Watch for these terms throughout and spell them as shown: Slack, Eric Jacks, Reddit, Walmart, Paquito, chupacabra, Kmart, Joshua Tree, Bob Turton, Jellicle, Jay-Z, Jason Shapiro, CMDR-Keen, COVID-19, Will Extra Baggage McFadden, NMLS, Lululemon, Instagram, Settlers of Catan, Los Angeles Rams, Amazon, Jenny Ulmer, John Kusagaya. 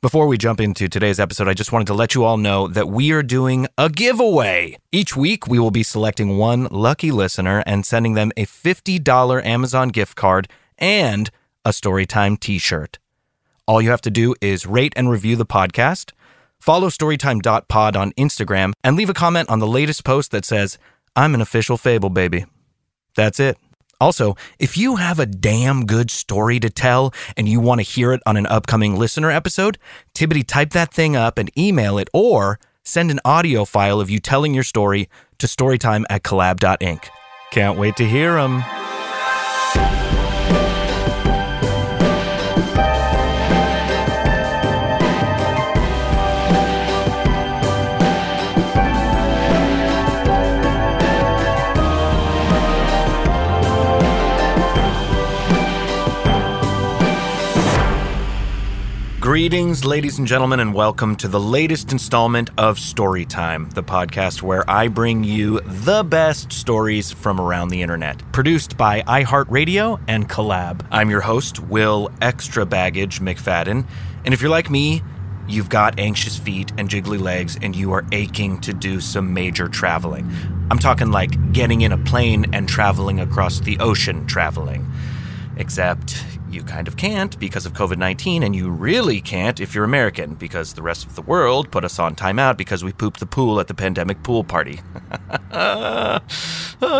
Before we jump into today's episode, I just wanted to let you all know that we are doing a giveaway. Each week, we will be selecting one lucky listener and sending them a $50 Amazon gift card and a Storytime t-shirt. All you have to do is rate and review the podcast, follow storytime.pod on Instagram, and leave a comment on the latest post that says, "I'm an official fable, baby." That's it. Also, if you have a damn good story to tell and you want to hear it on an upcoming listener episode, Tibbity type that thing up and email it or send an audio file of you telling your story to storytime@collab.inc. Can't wait to hear them. Greetings, ladies and gentlemen, and welcome to the latest installment of Storytime, the podcast where I bring you the best stories from around the internet, produced by iHeartRadio and Collab. I'm your host, Will Extra Baggage McFadden, and if you're like me, you've got anxious feet and jiggly legs, and you are aching to do some major traveling. I'm talking like getting in a plane and traveling across the ocean traveling. Except you kind of can't because of COVID-19, and you really can't if you're American because the rest of the world put us on timeout because we pooped the pool at the pandemic pool party.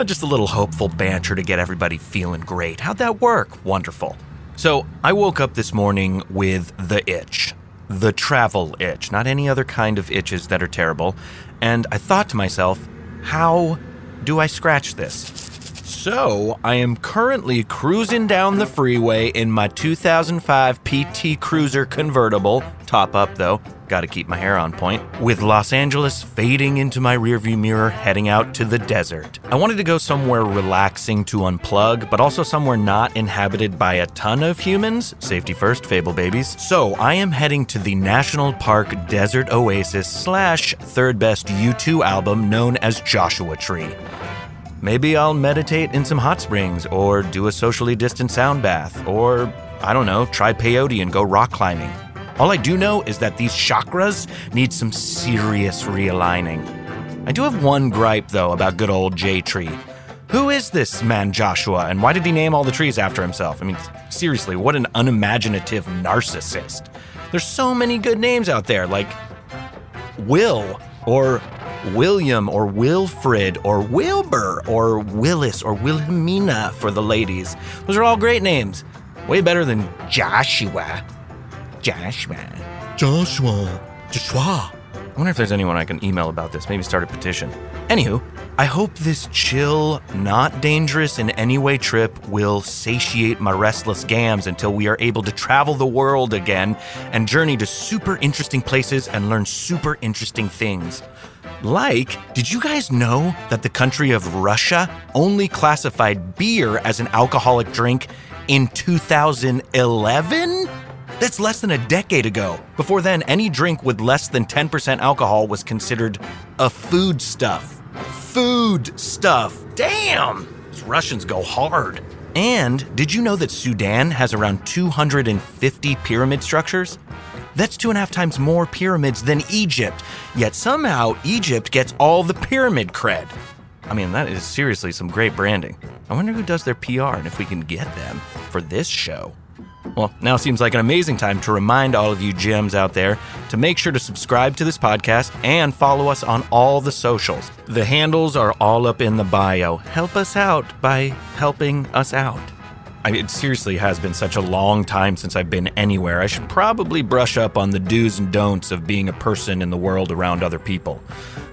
Just a little hopeful banter to get everybody feeling great. How'd that work? Wonderful. So I woke up this morning with the itch, the travel itch, not any other kind of itches that are terrible. And I thought to myself, how do I scratch this? So, I am currently cruising down the freeway in my 2005 PT Cruiser convertible, top up though, gotta keep my hair on point, with Los Angeles fading into my rearview mirror heading out to the desert. I wanted to go somewhere relaxing to unplug, but also somewhere not inhabited by a ton of humans. Safety first, fable babies. So, I am heading to the National Park Desert Oasis / third best U2 album known as Joshua Tree. Maybe I'll meditate in some hot springs or do a socially distant sound bath or, I don't know, try peyote and go rock climbing. All I do know is that these chakras need some serious realigning. I do have one gripe, though, about good old J Tree. Who is this man Joshua, and why did he name all the trees after himself? I mean, seriously, what an unimaginative narcissist. There's so many good names out there, like Will or William or Wilfred or Wilbur or Willis or Wilhelmina for the ladies. Those are all great names. Way better than Joshua. Joshua. I wonder if there's anyone I can email about this. Maybe start a petition. Anywho, I hope this chill, not dangerous in any way trip will satiate my restless gams until we are able to travel the world again and journey to super interesting places and learn super interesting things. Like, did you guys know that the country of Russia only classified beer as an alcoholic drink in 2011? That's less than a decade ago. Before then, any drink with less than 10% alcohol was considered a foodstuff. Damn! These Russians go hard. And did you know that Sudan has around 250 pyramid structures? That's 2.5 times more pyramids than Egypt. Yet somehow, Egypt gets all the pyramid cred. I mean, that is seriously some great branding. I wonder who does their PR and if we can get them for this show. Well, now seems like an amazing time to remind all of you gems out there to make sure to subscribe to this podcast and follow us on all the socials. The handles are all up in the bio. Help us out by helping us out. It seriously has been such a long time since I've been anywhere. I should probably brush up on the do's and don'ts of being a person in the world around other people.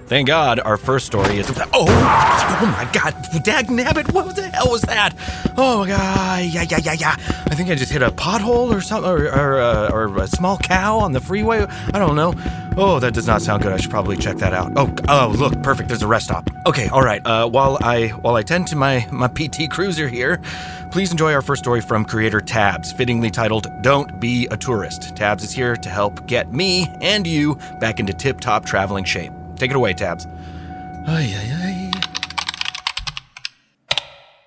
Thank God our first story is... Oh my God. Dagnabbit, what the hell was that? Oh, yeah. I think I just hit a pothole or something, or a small cow on the freeway. I don't know. Oh, that does not sound good. I should probably check that out. Oh, look, perfect. There's a rest stop. Okay, all right. While I tend to my PT Cruiser here, please enjoy our first story from creator Tabs, fittingly titled, Don't Be a Tourist. Tabs is here to help get me and you back into tip-top traveling shape. Take it away, Tabs.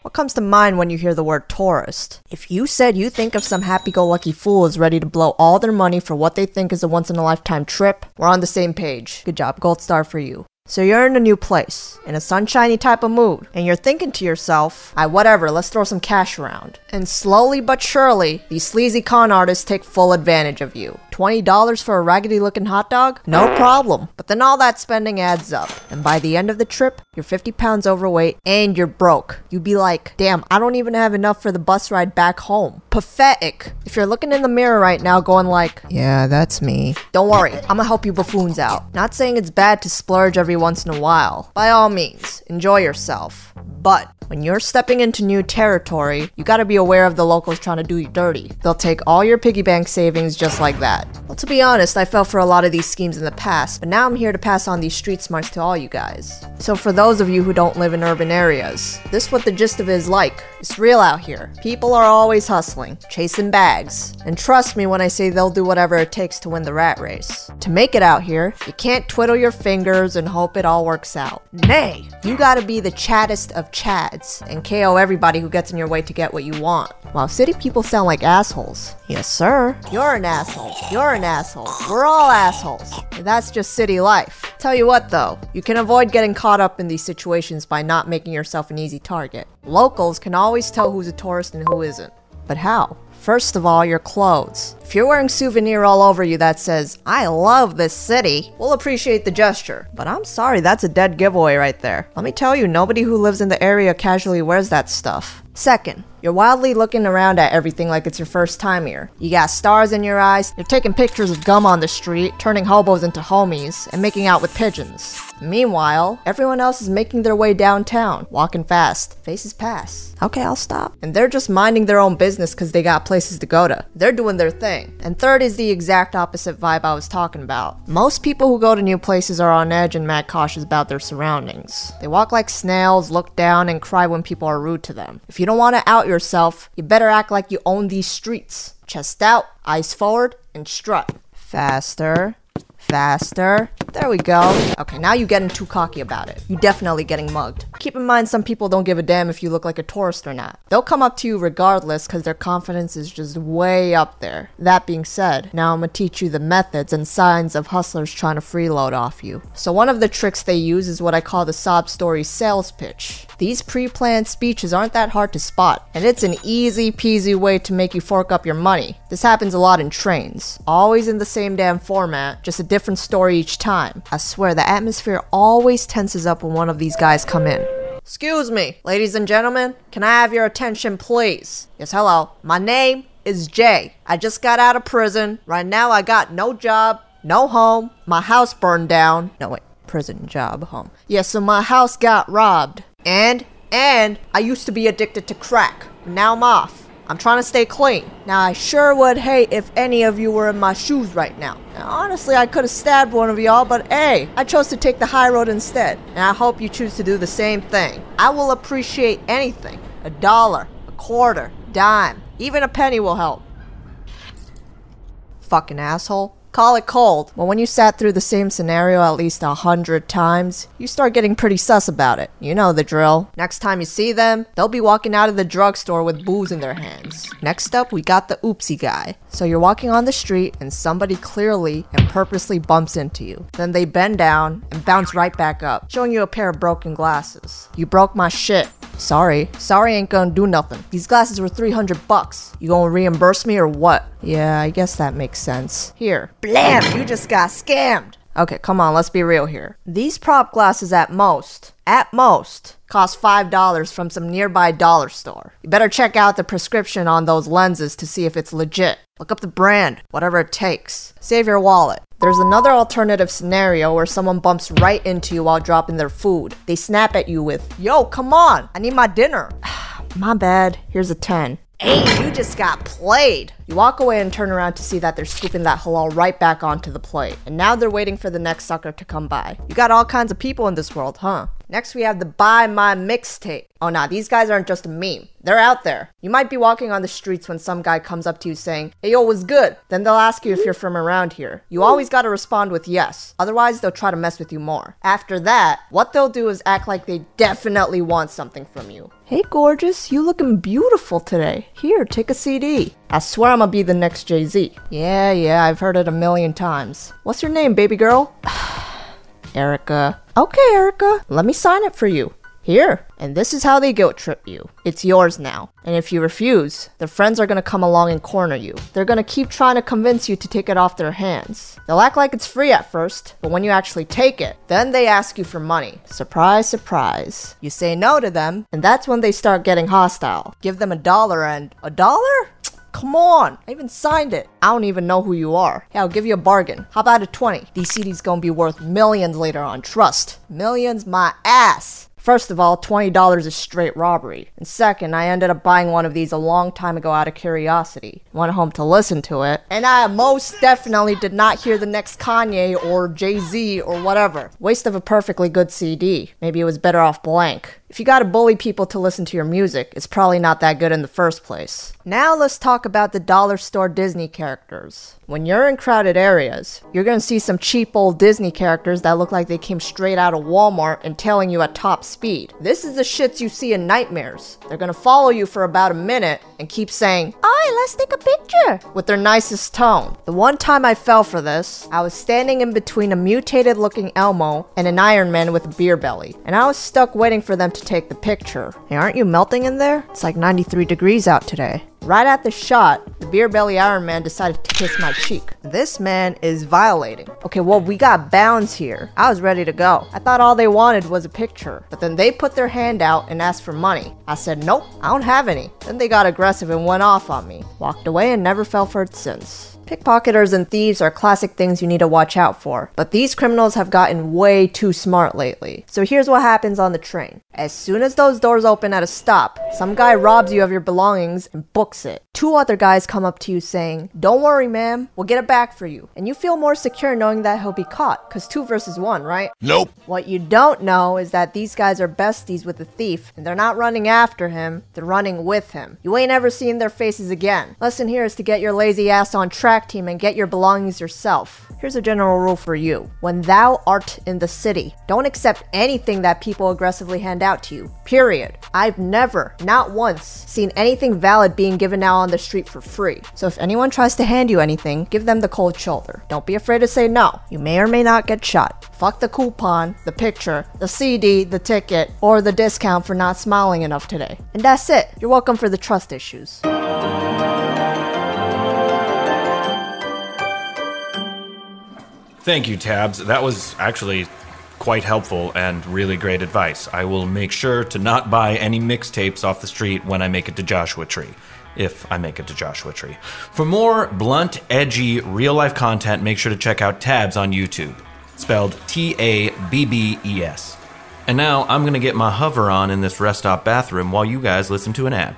What comes to mind when you hear the word tourist? If you said you think of some happy-go-lucky fool is ready to blow all their money for what they think is a once-in-a-lifetime trip, we're on the same page. Good job, gold star for you. So you're in a new place, in a sunshiny type of mood, and you're thinking to yourself, whatever, let's throw some cash around. And slowly but surely, these sleazy con artists take full advantage of you. $20 for a raggedy looking hot dog? No problem. But then all that spending adds up, and by the end of the trip, you're 50 pounds overweight and you're broke. You'd be like, damn, I don't even have enough for the bus ride back home. Pathetic. If you're looking in the mirror right now going like, yeah, that's me. Don't worry, I'ma help you buffoons out. Not saying it's bad to splurge every once in a while. By all means, enjoy yourself. But when you're stepping into new territory, you gotta be aware of the locals trying to do you dirty. They'll take all your piggy bank savings just like that. Well, to be honest, I fell for a lot of these schemes in the past, but now I'm here to pass on these street smarts to all you guys. So for those of you who don't live in urban areas, this is what the gist of it is like. It's real out here. People are always hustling, chasing bags. And trust me when I say they'll do whatever it takes to win the rat race. To make it out here, you can't twiddle your fingers and hope it all works out. Nay, you gotta be the chattest of chads and KO everybody who gets in your way to get what you want. While city people sound like assholes. Yes, sir. You're an asshole. You're an asshole. We're all assholes. And that's just city life. Tell you what though, you can avoid getting caught up in these situations by not making yourself an easy target. Locals can always tell who's a tourist and who isn't. But how? First of all, your clothes. If you're wearing souvenir all over you that says, I love this city, we'll appreciate the gesture. But I'm sorry, that's a dead giveaway right there. Let me tell you, nobody who lives in the area casually wears that stuff. Second, you're wildly looking around at everything like it's your first time here. You got stars in your eyes, you're taking pictures of gum on the street, turning hobos into homies, and making out with pigeons. Meanwhile, everyone else is making their way downtown, walking fast. Faces pass. Okay, I'll stop. And they're just minding their own business because they got places to go to. They're doing their thing. And third is the exact opposite vibe I was talking about. Most people who go to new places are on edge and mad cautious about their surroundings. They walk like snails, look down, and cry when people are rude to them. If you don't want to out yourself, you better act like you own these streets. Chest out, eyes forward, and strut. Faster. Faster. There we go. Okay, now you're getting too cocky about it. You're definitely getting mugged. Keep in mind, some people don't give a damn if you look like a tourist or not. They'll come up to you regardless because their confidence is just way up there. That being said, now I'm gonna teach you the methods and signs of hustlers trying to freeload off you. So one of the tricks they use is what I call the sob story sales pitch. These pre-planned speeches aren't that hard to spot, and it's an easy peasy way to make you fork up your money. This happens a lot in trains. Always in the same damn format, just a different story each time. I swear, the atmosphere always tenses up when one of these guys come in. Excuse me, ladies and gentlemen, can I have your attention, please? Yes, hello. My name is Jay. I just got out of prison. Right now, I got no job, no home. My house burned down. No, wait. Prison, job, home. Yeah, so my house got robbed. And I used to be addicted to crack. Now I'm off. I'm trying to stay clean. Now, I sure would hate if any of you were in my shoes right now. Now, honestly, I could have stabbed one of y'all, but hey, I chose to take the high road instead. And I hope you choose to do the same thing. I will appreciate anything. A dollar, a quarter, dime, even a penny will help. Fucking asshole. Call it cold, but when you sat through the same scenario at least 100 times, you start getting pretty sus about it. You know the drill. Next time you see them, they'll be walking out of the drugstore with booze in their hands. Next up, we got the oopsie guy. So you're walking on the street and somebody clearly and purposely bumps into you. Then they bend down and bounce right back up, showing you a pair of broken glasses. You broke my shit. Sorry. Sorry ain't gonna do nothing. These glasses were $300. You gonna reimburse me or what? Yeah, I guess that makes sense. Here. Blam! You just got scammed! Okay, come on, let's be real here. These prop glasses at most, cost $5 from some nearby dollar store. You better check out the prescription on those lenses to see if it's legit. Look up the brand, whatever it takes. Save your wallet. There's another alternative scenario where someone bumps right into you while dropping their food. They snap at you with, yo, come on, I need my dinner. My bad, here's a 10. Hey, you just got played. You walk away and turn around to see that they're scooping that halal right back onto the plate. And now they're waiting for the next sucker to come by. You got all kinds of people in this world, huh? Next, we have the Buy My Mixtape. Oh, nah, these guys aren't just a meme. They're out there. You might be walking on the streets when some guy comes up to you saying, hey, yo, what's good? Then they'll ask you if you're from around here. You always gotta respond with yes. Otherwise, they'll try to mess with you more. After that, what they'll do is act like they definitely want something from you. Hey, gorgeous, you looking beautiful today. Here, take a CD. I swear I'm gonna be the next Jay-Z. Yeah, I've heard it a million times. What's your name, baby girl? Erica. Okay, Erica, let me sign it for you. Here. And this is how they guilt trip you. It's yours now. And if you refuse, their friends are gonna come along and corner you. They're gonna keep trying to convince you to take it off their hands. They'll act like it's free at first, but when you actually take it, then they ask you for money. Surprise, surprise. You say no to them, and that's when they start getting hostile. Give them $1 and... $1? Come on, I even signed it. I don't even know who you are. Hey, I'll give you a bargain. How about a 20? These CDs gonna be worth millions later on, trust. Millions my ass. First of all, $20 is straight robbery. And second, I ended up buying one of these a long time ago out of curiosity. Went home to listen to it. And I most definitely did not hear the next Kanye or Jay-Z or whatever. Waste of a perfectly good CD. Maybe it was better off blank. If you gotta bully people to listen to your music, it's probably not that good in the first place. Now let's talk about the dollar store Disney characters. When you're in crowded areas, you're gonna see some cheap old Disney characters that look like they came straight out of Walmart and tailing you at top speed. This is the shits you see in nightmares. They're gonna follow you for about a minute and keep saying, "Oi, let's take a picture," with their nicest tone. The one time I fell for this, I was standing in between a mutated looking Elmo and an Iron Man with a beer belly, and I was stuck waiting for them to take the picture. Hey, aren't you melting in there? It's like 93 degrees out today. Right at the shot, the beer belly Iron Man decided to kiss my cheek. This man is violating. Okay, well, we got bounds here. I was ready to go. I thought all they wanted was a picture, but then they put their hand out and asked for money. I said, nope, I don't have any. Then they got aggressive and went off on me. Walked away and never fell for it since. Pickpocketers and thieves are classic things you need to watch out for, but these criminals have gotten way too smart lately. So here's what happens on the train. As soon as those doors open at a stop, some guy robs you of your belongings and books it. Two other guys come up to you saying, don't worry, ma'am, we'll get it back for you. And you feel more secure knowing that he'll be caught, cause 2 versus 1, right? Nope. What you don't know is that these guys are besties with the thief, and they're not running after him, they're running with him. You ain't ever seen their faces again. Lesson here is to get your lazy ass on track team and get your belongings yourself. Here's a general rule for you. When thou art in the city, don't accept anything that people aggressively hand out to you, period. I've never, not once, seen anything valid being given out on the street for free. So if anyone tries to hand you anything, give them the cold shoulder. Don't be afraid to say no. You may or may not get shot. Fuck the coupon, the picture, the CD, the ticket, or the discount for not smiling enough today. And that's it. You're welcome for the trust issues. Thank you, Tabs. That was actually quite helpful and really great advice. I will make sure to not buy any mixtapes off the street when I make it to Joshua Tree. If I make it to Joshua Tree. For more blunt, edgy, real-life content, make sure to check out Tabs on YouTube. Spelled Tabbes. And now I'm going to get my hover on in this rest stop bathroom while you guys listen to an ad.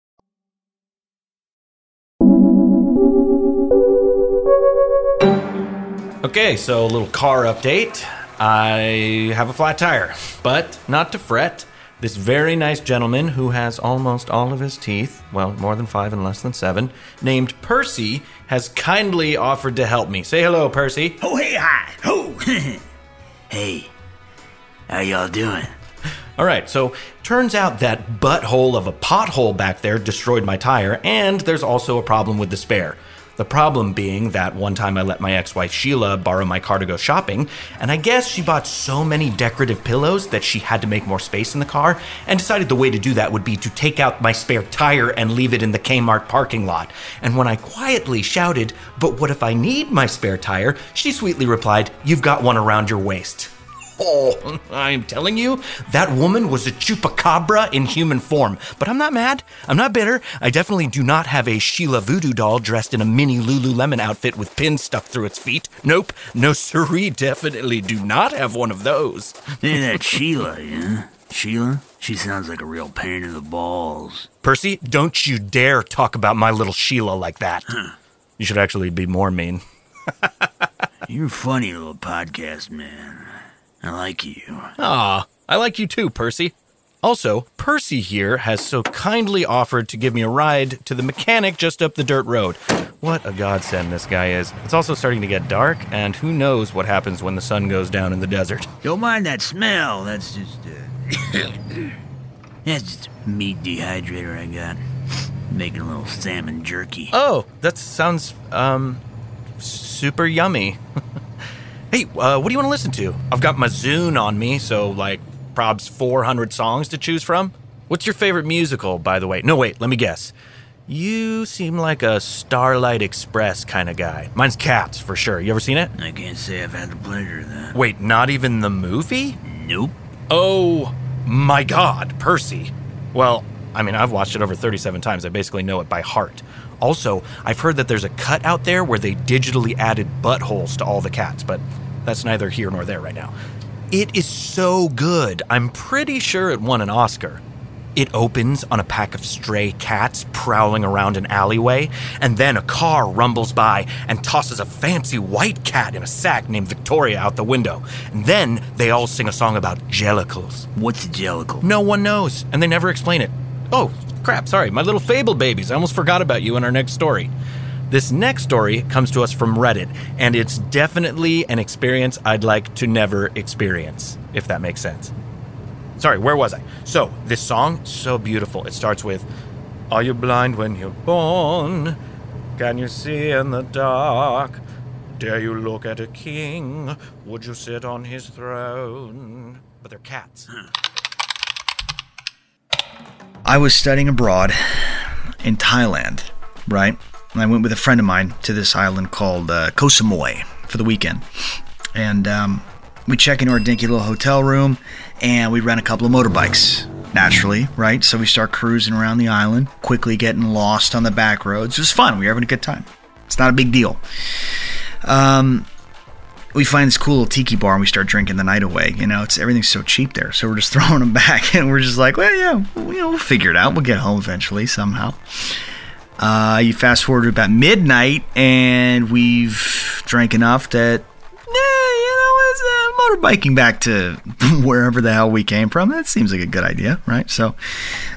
Okay, so a little car update. I have a flat tire, but not to fret. This very nice gentleman who has almost all of his teeth, well, more than 5 and less than 7, named Percy, has kindly offered to help me. Say hello, Percy. Oh, hey, hi. Ho. Hey, how y'all doing? All right, so turns out that butthole of a pothole back there destroyed my tire, and there's also a problem with the spare. The problem being that one time I let my ex-wife Sheila borrow my car to go shopping, and I guess she bought so many decorative pillows that she had to make more space in the car, and decided the way to do that would be to take out my spare tire and leave it in the Kmart parking lot. And when I quietly shouted, "But what if I need my spare tire?" she sweetly replied, "You've got one around your waist." Oh, I'm telling you, that woman was a chupacabra in human form. But I'm not mad. I'm not bitter. I definitely do not have a Sheila voodoo doll dressed in a mini Lululemon outfit with pins stuck through its feet. Nope. No siree, definitely do not have one of those. Hey, that Sheila, yeah? Sheila? She sounds like a real pain in the balls. Percy, don't you dare talk about my little Sheila like that. Huh. You should actually be more mean. You're a funny little podcast man. I like you. Aw, I like you too, Percy. Also, Percy here has so kindly offered to give me a ride to the mechanic just up the dirt road. What a godsend this guy is. It's also starting to get dark, and who knows what happens when the sun goes down in the desert. Don't mind that smell. That's just, that's just a meat dehydrator I got. Making a little salmon jerky. Oh, that sounds, super yummy. Hey, what do you want to listen to? I've got my Zune on me, so, like, prob's 400 songs to choose from. What's your favorite musical, by the way? No, wait, let me guess. You seem like a Starlight Express kind of guy. Mine's Cats, for sure. You ever seen it? I can't say I've had the pleasure of that. Wait, not even the movie? Nope. Oh, my God, Percy. Well, I mean, I've watched it over 37 times. I basically know it by heart. Also, I've heard that there's a cut out there where they digitally added buttholes to all the cats, but that's neither here nor there right now. It is so good. I'm pretty sure it won an Oscar. It opens on a pack of stray cats prowling around an alleyway, and then a car rumbles by and tosses a fancy white cat in a sack named Victoria out the window. And then they all sing a song about jellicles. What's a jellicle? No one knows, and they never explain it. Oh, crap, sorry, my little fable babies. I almost forgot about you in our next story. This next story comes to us from Reddit, and it's definitely an experience I'd like to never experience, if that makes sense. Sorry, where was I? So, this song, so beautiful. It starts with, "Are you blind when you're born? Can you see in the dark? Dare you look at a king? Would you sit on his throne?" But they're cats. I was studying abroad in Thailand, right? And I went with a friend of mine to this island called Koh Samui for the weekend. And we check into our dinky little hotel room, and we rent a couple of motorbikes, naturally, right? So we start cruising around the island, quickly getting lost on the back roads. It was fun. We were having a good time. It's not a big deal. We find this cool little tiki bar, and we start drinking the night away. You know, it's everything's so cheap there, so we're just throwing them back, and we're just like, well, yeah, we'll figure it out. We'll get home eventually somehow. You fast forward to about midnight, and we've drank enough that motorbiking back to wherever the hell we came from. That seems like a good idea, right? So,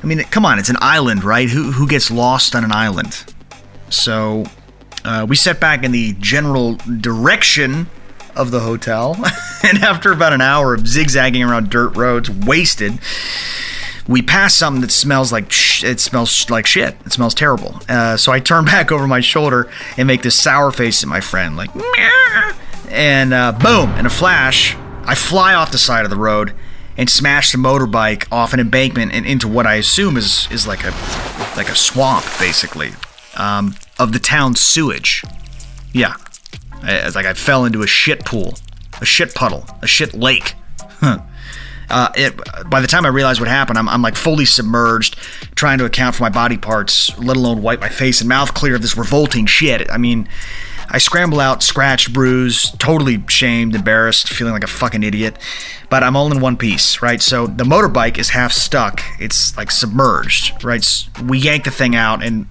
I mean, come on, it's an island, right? Who gets lost on an island? So, we set back in the general direction of the hotel, and after about an hour of zigzagging around dirt roads, wasted, we pass something that smells like shit. It smells terrible. So I turn back over my shoulder and make this sour face at my friend, like, meh. And boom, in a flash, I fly off the side of the road and smash the motorbike off an embankment and into what I assume is like a swamp, basically, of the town's sewage. Yeah, it's like I fell into a shit pool, a shit puddle, a shit lake. By the time I realized what happened, I'm like fully submerged, trying to account for my body parts, let alone wipe my face and mouth clear of this revolting shit. I mean, I scramble out, scratched, bruised, totally shamed, embarrassed, feeling like a fucking idiot. But I'm all in one piece, right? So the motorbike is half stuck. It's like submerged, right? We yank the thing out, and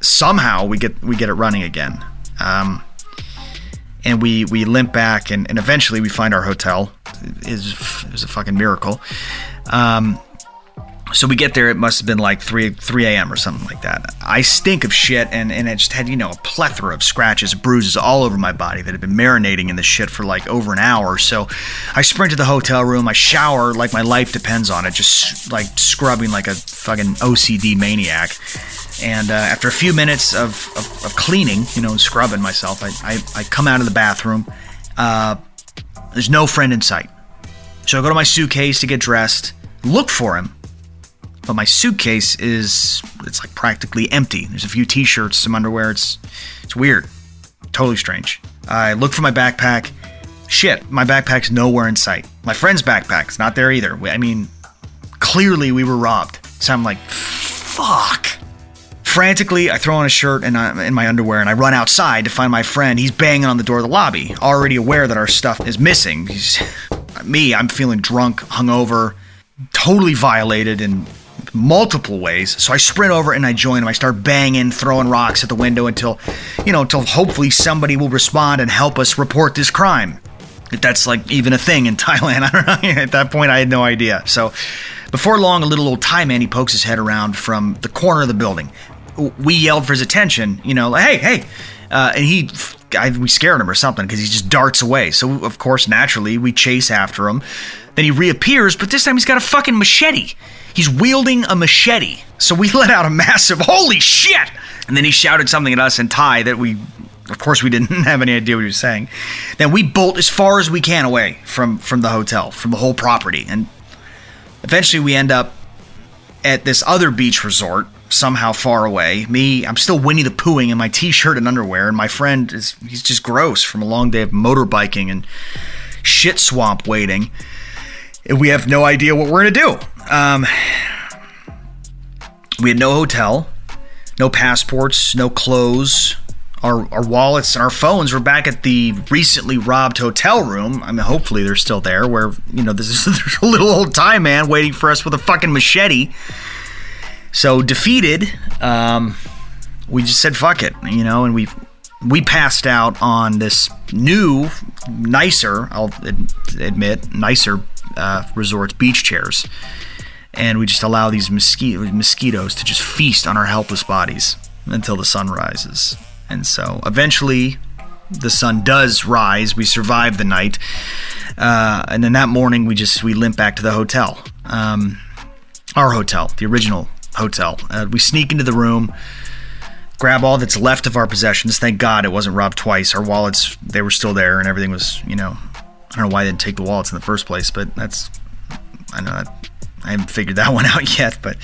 somehow we get it running again. And we limp back, and eventually we find our hotel. It was a fucking miracle. So we get there, it must have been like 3 a.m. or something like that. I stink of shit, and I just had, a plethora of scratches, bruises all over my body that had been marinating in this shit for like over an hour. So I sprint to the hotel room, I shower like my life depends on it, just like scrubbing like a fucking OCD maniac. And after a few minutes of cleaning, scrubbing myself, I come out of the bathroom. There's no friend in sight. So I go to my suitcase to get dressed, look for him. But my suitcase it's like practically empty. There's a few t-shirts, some underwear. It's weird. Totally strange. I look for my backpack. Shit, my backpack's nowhere in sight. My friend's backpack's not there either. I mean, clearly we were robbed. So I'm like, fuck. Frantically, I throw on a shirt and I'm in my underwear, and I run outside to find my friend. He's banging on the door of the lobby, already aware that our stuff is missing. I'm feeling drunk, hungover, totally violated, and multiple ways. So I sprint over and I join him. I start banging, throwing rocks at the window until hopefully somebody will respond and help us report this crime. If that's like even a thing in Thailand, I don't know. At that point, I had no idea. So before long, a little old Thai man, he pokes his head around from the corner of the building. We yelled for his attention, like, hey. And we scared him or something because he just darts away. So of course, naturally, we chase after him. Then he reappears, but this time he's got a fucking machete. He's wielding a machete. So we let out a massive, holy shit! And then he shouted something at us in Thai that we didn't have any idea what he was saying. Then we bolt as far as we can away from the hotel, from the whole property. And eventually we end up at this other beach resort somehow far away. Me, I'm still Winnie the Poohing in my t-shirt and underwear, and my friend he's just gross from a long day of motorbiking and shit swamp wading. We have no idea what we're gonna do. We had no hotel, no passports, no clothes. Our wallets and our phones were back at the recently robbed hotel room. I mean, hopefully they're still there, where, you know, there's a little old Thai man waiting for us with a fucking machete. So defeated, we just said, fuck it, you know, and we passed out on this new, nicer, I'll admit, nicer resort's beach chairs. And we just allow these mosquitoes to just feast on our helpless bodies until the sun rises. And so eventually the sun does rise. We survive the night. And then that morning we limp back to the hotel. Our hotel, the original hotel. We sneak into the room, grab all that's left of our possessions. Thank God it wasn't robbed twice. Our wallets, they were still there, and everything was, you know, I don't know why they didn't take the wallets in the first place, but I haven't figured that one out yet. But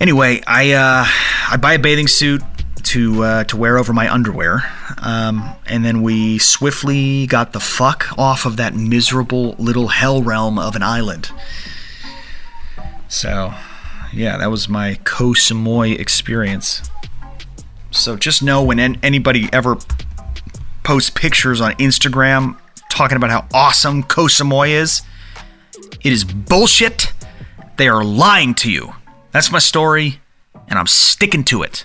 anyway, I buy a bathing suit to wear over my underwear. And then we swiftly got the fuck off of that miserable little hell realm of an island. So yeah, that was my Koh Samui experience. So just know, when anybody ever posts pictures on Instagram talking about how awesome Koh Samui is, it is bullshit. They are lying to you. That's my story, and I'm sticking to it.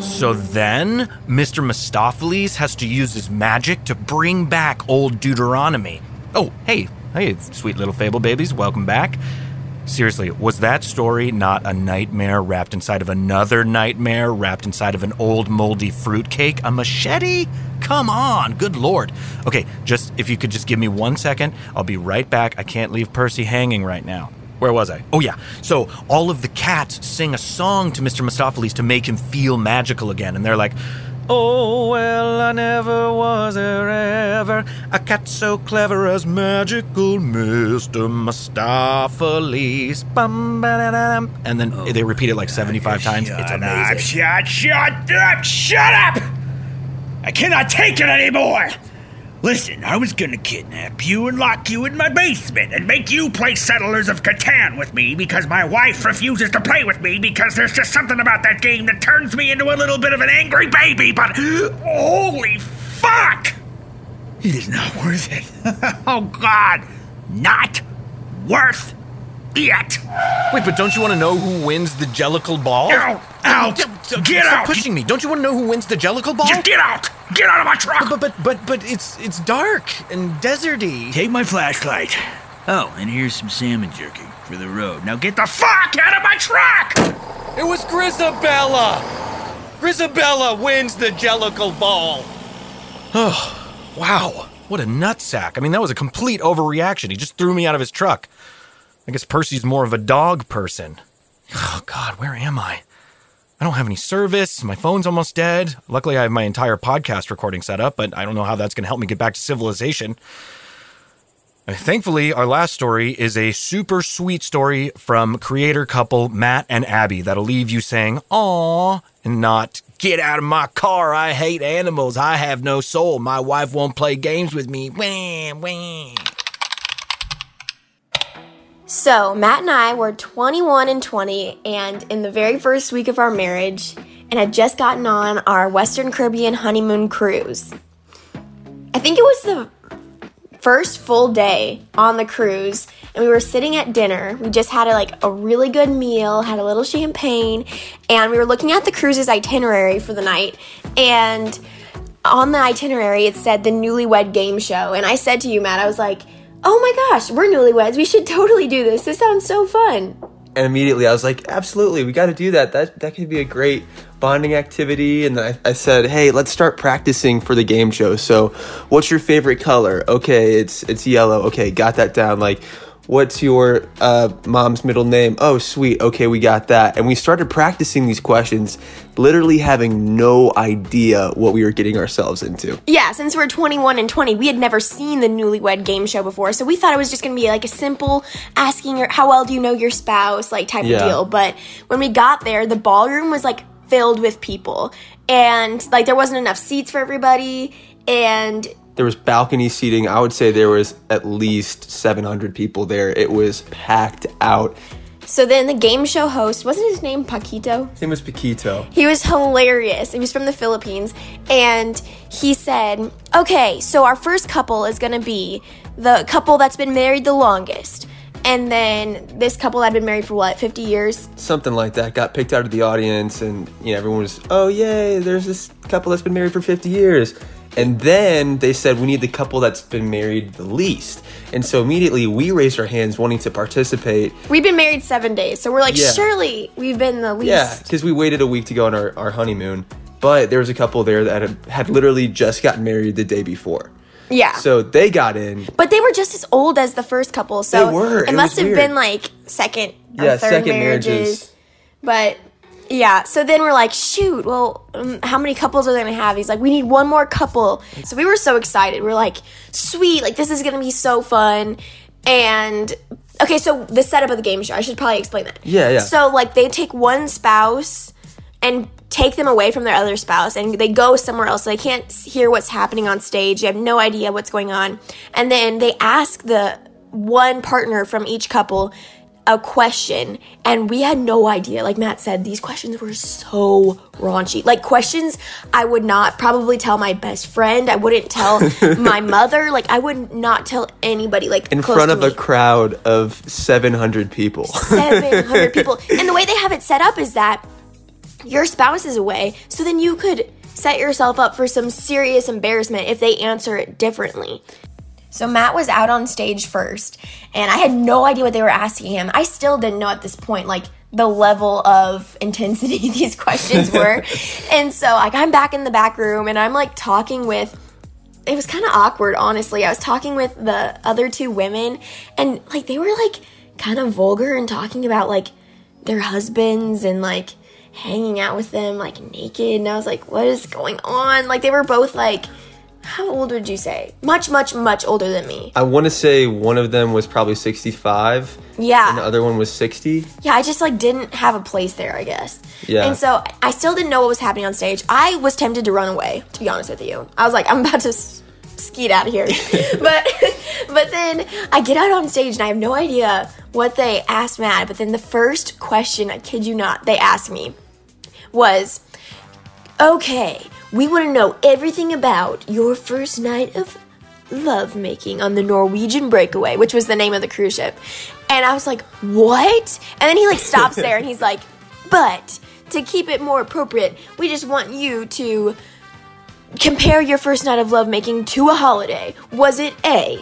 So then, Mr. Mistopheles has to use his magic to bring back old Deuteronomy. Oh, hey, sweet little fable babies, welcome back. Seriously, was that story not a nightmare wrapped inside of another nightmare, wrapped inside of an old moldy fruitcake? A machete? Come on, good lord. Okay, if you could give me 1 second, I'll be right back. I can't leave Percy hanging right now. Where was I? Oh, yeah. So all of the cats sing a song to Mr. Mistopheles to make him feel magical again. And they're like, Oh, well, I never was there ever a cat so clever as magical Mr. Mustafalis. And then they repeat it like 75 times. It's amazing. Shut up! I cannot take it anymore! Listen, I was gonna kidnap you and lock you in my basement and make you play Settlers of Catan with me because my wife refuses to play with me because there's just something about that game that turns me into a little bit of an angry baby, but holy fuck! It is not worth it. Oh God, not worth it. Wait, but don't you want to know who wins the Jellicle Ball? Out! Get out! Stop pushing me. Don't you want to know who wins the Jellicle Ball? Just get out! Get out of my truck! But it's dark and deserty. Take my flashlight. Oh, and here's some salmon jerky for the road. Now get the fuck out of my truck! It was Grisabella! Grisabella wins the Jellicle Ball. Oh, wow. What a nutsack. I mean, that was a complete overreaction. He just threw me out of his truck. I guess Percy's more of a dog person. Oh, God, where am I? I don't have any service. My phone's almost dead. Luckily, I have my entire podcast recording set up, but I don't know how that's going to help me get back to civilization. Thankfully, our last story is a super sweet story from creator couple Matt and Abby that'll leave you saying, "Aw," and not, "Get out of my car. I hate animals. I have no soul. My wife won't play games with me. Wham, wham." So, Matt and I were 21 and 20 and in the very first week of our marriage and had just gotten on our Western Caribbean honeymoon cruise. I think it was the first full day on the cruise and we were sitting at dinner. We just had a really good meal, had a little champagne, and we were looking at the cruise's itinerary for the night, and on the itinerary it said the Newlywed Game Show, and I said to you, Matt, I was like, "Oh my gosh, we're newlyweds. We should totally do this. This sounds so fun." And immediately I was like, absolutely, we got to do that. That could be a great bonding activity. And I said, "Hey, let's start practicing for the game show. So what's your favorite color? Okay, it's yellow. Okay, got that down. What's your mom's middle name? Oh, sweet. Okay, we got that." And we started practicing these questions, literally having no idea what we were getting ourselves into. Yeah, since we're 21 and 20, we had never seen the Newlywed Game Show before, so we thought it was just going to be a simple asking how well do you know your spouse type of deal. But when we got there, the ballroom was filled with people, and there wasn't enough seats for everybody, and there was balcony seating. I would say there was at least 700 people there. It was packed out. So then the game show host, wasn't his name Paquito? His name was Paquito. He was hilarious. He was from the Philippines. And he said, "Okay, so our first couple is going to be the couple that's been married the longest." And then this couple that had been married for, 50 years? Something like that. Got picked out of the audience. And everyone was, "Oh, yay, there's this couple that's been married for 50 years. And then they said, "We need the couple that's been married the least." And so immediately we raised our hands wanting to participate. We've been married 7 days, so we're surely we've been the least. Yeah, because we waited a week to go on our honeymoon. But there was a couple there that had literally just gotten married the day before. Yeah. So they got in. But they were just as old as the first couple. So they were. It must have been second or third marriages. But yeah, so then we're shoot, how many couples are they going to have? He's we need one more couple. So we were so excited. We're sweet, this is going to be so fun. And, okay, so the setup of the game show, I should probably explain that. Yeah. So, they take one spouse and take them away from their other spouse, and they go somewhere else. They can't hear what's happening on stage. They have no idea what's going on. And then they ask the one partner from each couple a question, and we had no idea. Matt said, these questions were so raunchy. Questions I would not probably tell my best friend. I wouldn't tell my mother. I would not tell anybody. In front of a crowd of 700 people. 700 people. And the way they have it set up is that your spouse is away, so then you could set yourself up for some serious embarrassment if they answer it differently. So Matt was out on stage first, and I had no idea what they were asking him. I still didn't know at this point, the level of intensity these questions were. And so, I'm back in the back room, and I'm, talking with – it was kind of awkward, honestly. I was talking with the other two women, and, they were, kind of vulgar and talking about, their husbands and, hanging out with them, like, naked, and I was like, what is going on? Like, they were both, like, how old would you say? Much, much, much older than me. I want to say one of them was probably 65. Yeah. And the other one was 60. Yeah, I just, like, didn't have a place there, I guess. Yeah. And so I still didn't know what was happening on stage. I was tempted to run away, to be honest with you. I was like, I'm about to skeet out of here. But then I get out on stage, and I have no idea what they asked Matt. But then the first question, I kid you not, they asked me was, okay, we want to know everything about your first night of lovemaking on the Norwegian Breakaway, which was the name of the cruise ship. And I was like, what? And then he, like, stops there, and he's like, but to keep it more appropriate, we just want you to compare your first night of lovemaking to a holiday. Was it A,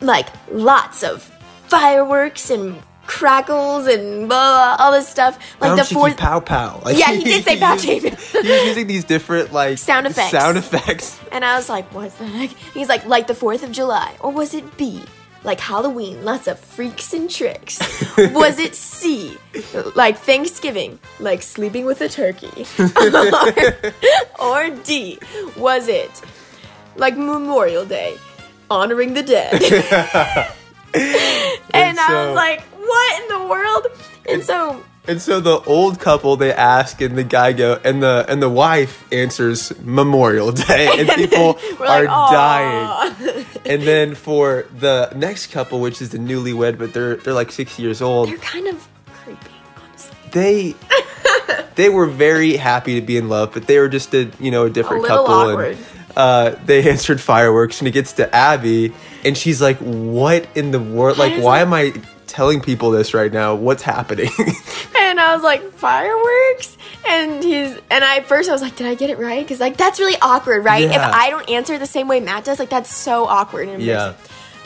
like, lots of fireworks and crackles and blah, all this stuff, like the fourth pow pow, like, yeah, he did say pow tape. He was using these different, like, sound effects, and I was like, what's the heck? He's like the 4th of July, or was it B, like Halloween, lots of freaks and tricks? Was it C, like Thanksgiving, like sleeping with a turkey? or D, was it like Memorial Day, honoring the dead? And so, I was like, what in the world? And so the old couple, they ask, and the guy go, and the wife answers Memorial Day, and people are like, dying. And then for the next couple, which is the newlywed, but they're like 60 years old. They're kind of creepy, honestly. They were very happy to be in love, but they were just a different couple. Awkward. And they answered fireworks, and it gets to Abby, and she's like, what in the world? Like, why am I telling people this right now? What's happening? And I was like, fireworks? And I first I was like, did I get it right? Because, like, that's really awkward, right? Yeah. If I don't answer the same way Matt does, like, that's so awkward. And yeah.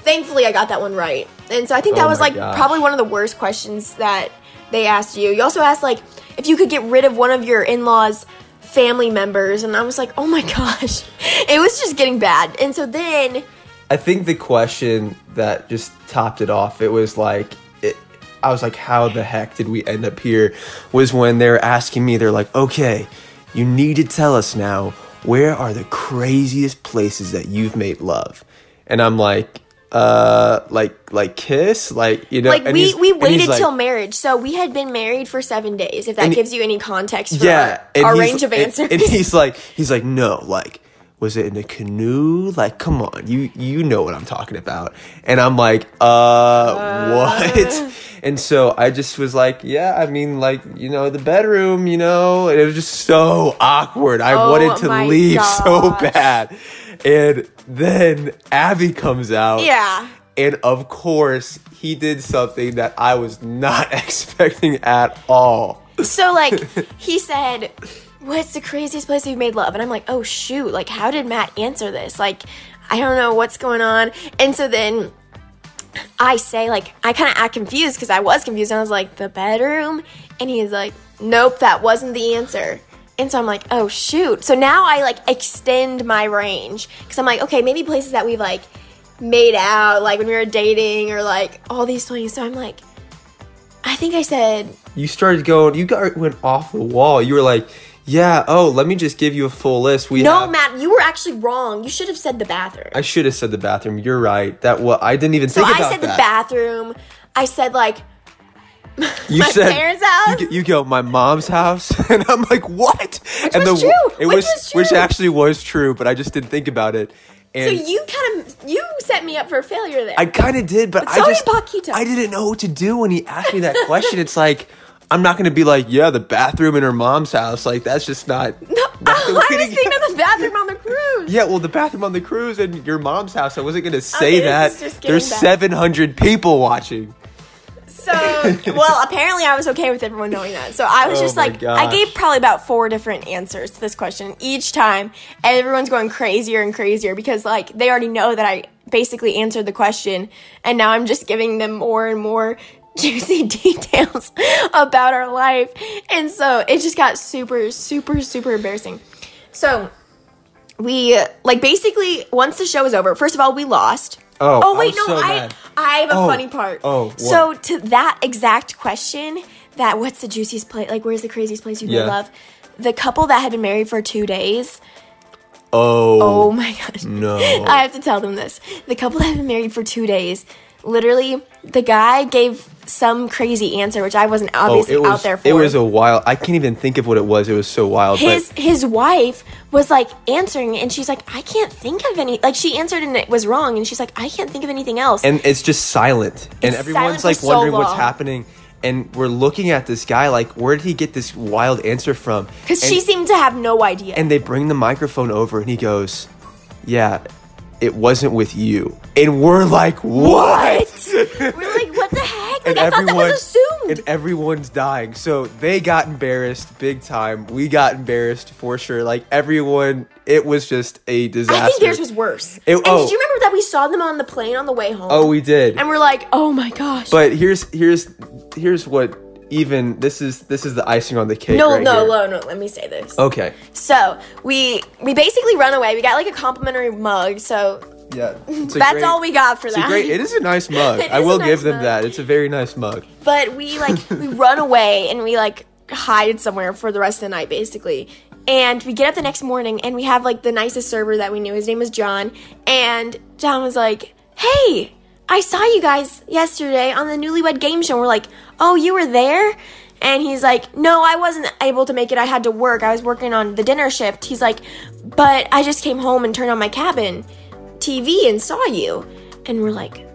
Thankfully, I got that one right. And so I think that was, like, probably one of the worst questions that they asked you. You also asked, like, if you could get rid of one of your in-laws' family members, and I was like, oh my gosh, it was just getting bad. And so then I think the question that just topped it off, I was like, how the heck did we end up here, was when they were asking me, they're like, okay, you need to tell us now, where are the craziest places that you've made love? And I'm like, like kiss, like, you know, like, and we waited, like, till marriage, so we had been married for 7 days, if that gives you any context for our range of answers. And he's like, no, like, was it in a canoe? Like, come on, you know what I'm talking about. And I'm like, what? And so I just was like, yeah, I mean, like, you know, the bedroom, you know, and it was just so awkward. I wanted to leave so bad. And then Abby comes out. Yeah. And of course, he did something that I was not expecting at all. So, like, he said, what's the craziest place you've made love? And I'm like, oh, shoot. Like, how did Matt answer this? Like, I don't know what's going on. And so then I say, like, I kind of act confused because I was confused. And I was like, the bedroom? And he's like, nope, that wasn't the answer. And so I'm like, oh, shoot. So now I, like, extend my range because I'm like, okay, maybe places that we've, like, made out, like, when we were dating, or, like, all these things. So I'm like, I think I said. You started going, went off the wall. You were like, yeah, oh, let me just give you a full list. Matt, you were actually wrong. You should have said the bathroom. I should have said the bathroom. You're right. I didn't even think about that. So I said the bathroom. I said, like, my parents' house? You go, my mom's house? And I'm like, what? Which was true. Which actually was true, but I just didn't think about it. And so you set me up for failure there. I kind of did, but I didn't know what to do when he asked me that question. It's like, I'm not going to be like, yeah, the bathroom in her mom's house. Like, that's just not. I was thinking of the bathroom on the cruise. Yeah, well, the bathroom on the cruise and your mom's house. I wasn't going to say that. There's 700 people watching. So, well, apparently I was okay with everyone knowing that. So I was just like, gosh. I gave probably about 4 different answers to this question. Each time, everyone's going crazier and crazier because, like, they already know that I basically answered the question. And now I'm just giving them more and more juicy details about our life. And so it just got super, super, super embarrassing. So we, like, basically, once the show was over, first of all, we lost. Oh wait, no, I have a funny part. So to that exact question, that what's the juiciest place, like where's the craziest place you could love? The couple that had been married for 2 days. Oh my gosh. No. I have to tell them this. The couple that had been married for 2 days, literally the guy gave some crazy answer, which I wasn't obviously out there for. It was a wild, I can't even think of what it was. It was so wild. His wife was like answering, and she's like, I can't think of any, like she answered and it was wrong, and she's like, I can't think of anything else. And it's just silent. And everyone's like wondering what's happening. And we're looking at this guy like, where did he get this wild answer from? Because she seemed to have no idea. And they bring the microphone over and he goes, yeah, it wasn't with you. And we're like, what? We're like, what the heck? Like, I thought that was assumed. And everyone's dying. So they got embarrassed big time. We got embarrassed for sure. Like everyone, it was just a disaster. I think theirs was worse. Did you remember that we saw them on the plane on the way home? Oh, we did. And we're like, oh my gosh. But here's what even this is the icing on the cake. No, let me say this. Okay. So we basically run away. We got like a complimentary mug. So yeah, that's all we got for that. It is a nice mug. I will give them that. It's a very nice mug. But we like we run away and we like hide somewhere for the rest of the night basically. And we get up the next morning and we have like the nicest server that we knew. His name was John. And John was like, hey, I saw you guys yesterday on the Newlywed Game Show. And we're like, oh, you were there? And he's like, no, I wasn't able to make it. I had to work. I was working on the dinner shift. He's like, but I just came home and turned on my cabin TV and saw you. And we're like,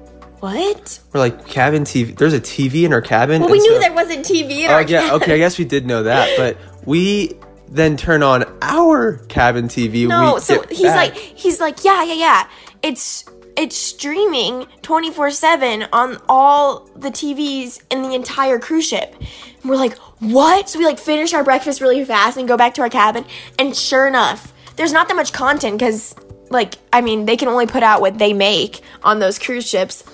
what? We're like, cabin TV? There's a TV in our cabin? Well, we knew there wasn't TV in our cabin. Okay, I guess we did know that. But we then turn on our cabin TV. No, so he's like, yeah. It's streaming 24/7 on all the TVs in the entire cruise ship. And we're like, what? So we like finish our breakfast really fast and go back to our cabin. And sure enough, there's not that much content because, like, I mean, they can only put out what they make on those cruise ships.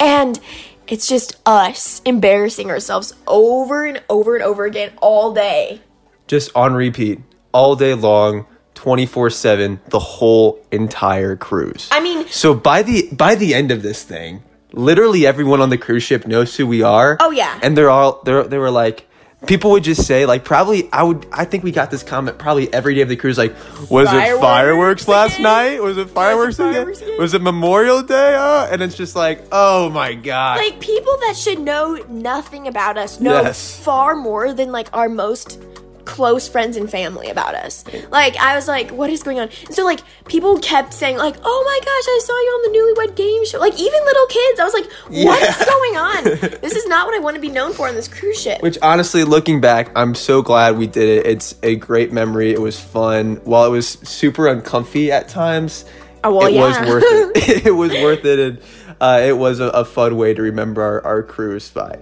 And it's just us embarrassing ourselves over and over and over again all day. Just on repeat all day long. 24/7 the whole entire cruise. I mean, so by the end of this thing, literally everyone on the cruise ship knows who we are. Oh yeah. And they were like, people would just say like, probably I think we got this comment probably every day of the cruise, like, was it fireworks last night? Was it Memorial Day? And it's just like, oh my god. Like people that should know nothing about us know far more than like our most close friends and family about us. Like, I was like, what is going on? And so, like, people kept saying, like, oh my gosh, I saw you on the Newlywed Game Show. Like, even little kids. I was like, what is going on? This is not what I want to be known for on this cruise ship. Which, honestly, looking back, I'm so glad we did it. It's a great memory. It was fun. While it was super uncomfy at times, was worth it. It was worth it. And it was a fun way to remember our cruise by.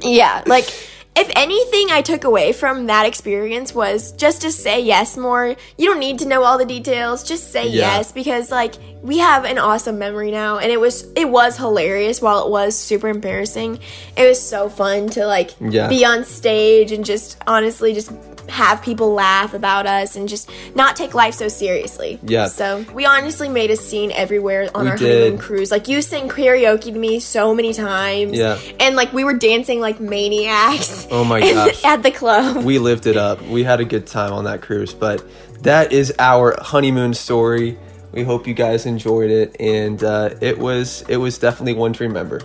Yeah, like, if anything I took away from that experience was just to say yes more. You don't need to know all the details. Just say yes, because like we have an awesome memory now, and it was hilarious while it was super embarrassing. It was so fun to like be on stage and just honestly just have people laugh about us and just not take life so seriously. Yeah. So we honestly made a scene everywhere on our honeymoon cruise. Like you sang karaoke to me so many times. Yeah. And like we were dancing like maniacs. Oh my gosh. At the club. We lived it up. We had a good time on that cruise. But that is our honeymoon story. We hope you guys enjoyed it, and it was definitely one to remember.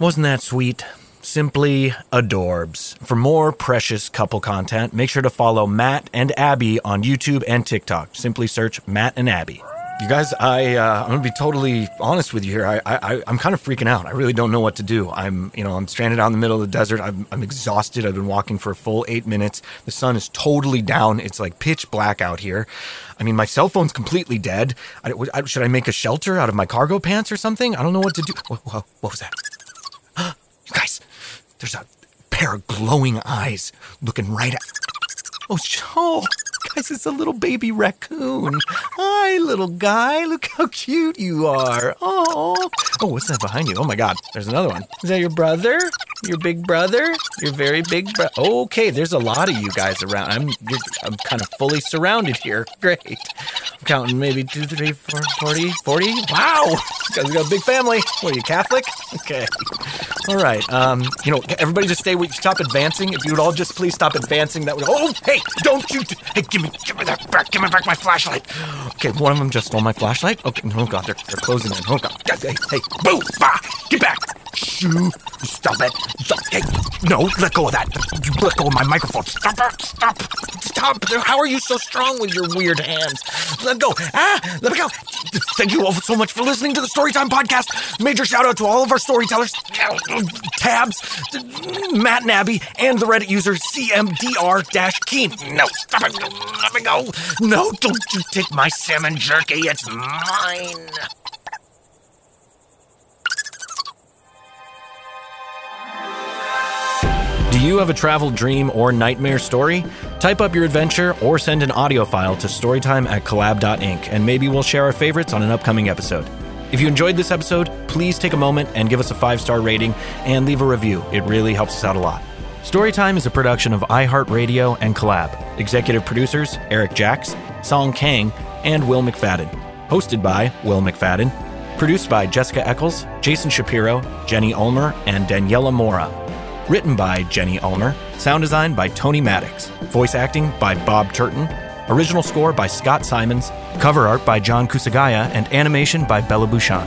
Wasn't that sweet? Simply adorbs. For more precious couple content, make sure to follow Matt and Abby on YouTube and TikTok. Simply search Matt and Abby. You guys, I'm gonna be totally honest with you here. I'm kind of freaking out. I really don't know what to do. I'm stranded out in the middle of the desert. I'm exhausted. I've been walking for a full 8 minutes. The sun is totally down. It's like pitch black out here. I mean, my cell phone's completely dead. Should I make a shelter out of my cargo pants or something? I don't know what to do. Whoa, what was that? You guys, there's a pair of glowing eyes looking right at... Oh, guys, it's a little baby raccoon. Hi, little guy. Look how cute you are. Oh, what's that behind you? Oh, my God. There's another one. Is that your brother? Your big brother? Your very big brother? Okay, there's a lot of you guys around. I'm kind of fully surrounded here. Great. I'm counting maybe 2, 3, 4, 40, 40? Wow! Because we got a big family. What, are you Catholic? Okay. All right. You know, everybody just stop advancing. If you would all just please stop advancing, that would... Oh, hey, don't you... Hey, give me that back. Give me back my flashlight. Okay, one of them just stole my flashlight. Okay, oh, God, they're closing in. Oh, God. Hey, boo! Bah! Get back! Shoo! Stop it. Stop. Hey, no, let go of that. You let go of my microphone. Stop it. Stop. Stop. How are you so strong with your weird hands? Let go. Ah, let me go. Thank you all so much for listening to the Storytime Podcast. Major shout out to all of our storytellers, Tabs, Matt and Abby, and the Reddit user CMDR-Keen. No, stop it. Let me go. No, don't you take my salmon jerky. It's mine. Do you have a travel dream or nightmare story? Type up your adventure or send an audio file to storytime@collab.inc, and maybe we'll share our favorites on an upcoming episode. If you enjoyed this episode, please take a moment and give us a 5-star rating and leave a review. It really helps us out a lot. Storytime is a production of iHeartRadio and Collab. Executive producers Eric Jacks, Song Kang, and Will McFadden. Hosted by Will McFadden. Produced by Jessica Eccles, Jason Shapiro, Jenny Ulmer, and Daniela Mora. Written by Jenny Ulmer. Sound design by Tony Maddox. Voice acting by Bob Turton. Original score by Scott Simons. Cover art by John Kusagaya. And animation by Bella Bouchon.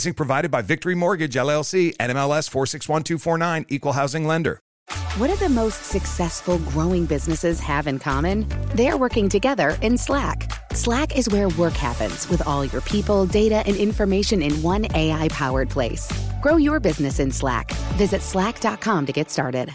provided by Victory Mortgage, LLC, NMLS 461249, Equal Housing Lender. What do the most successful growing businesses have in common? They're working together in Slack. Slack is where work happens, with all your people, data, and information in one AI-powered place. Grow your business in Slack. Visit slack.com to get started.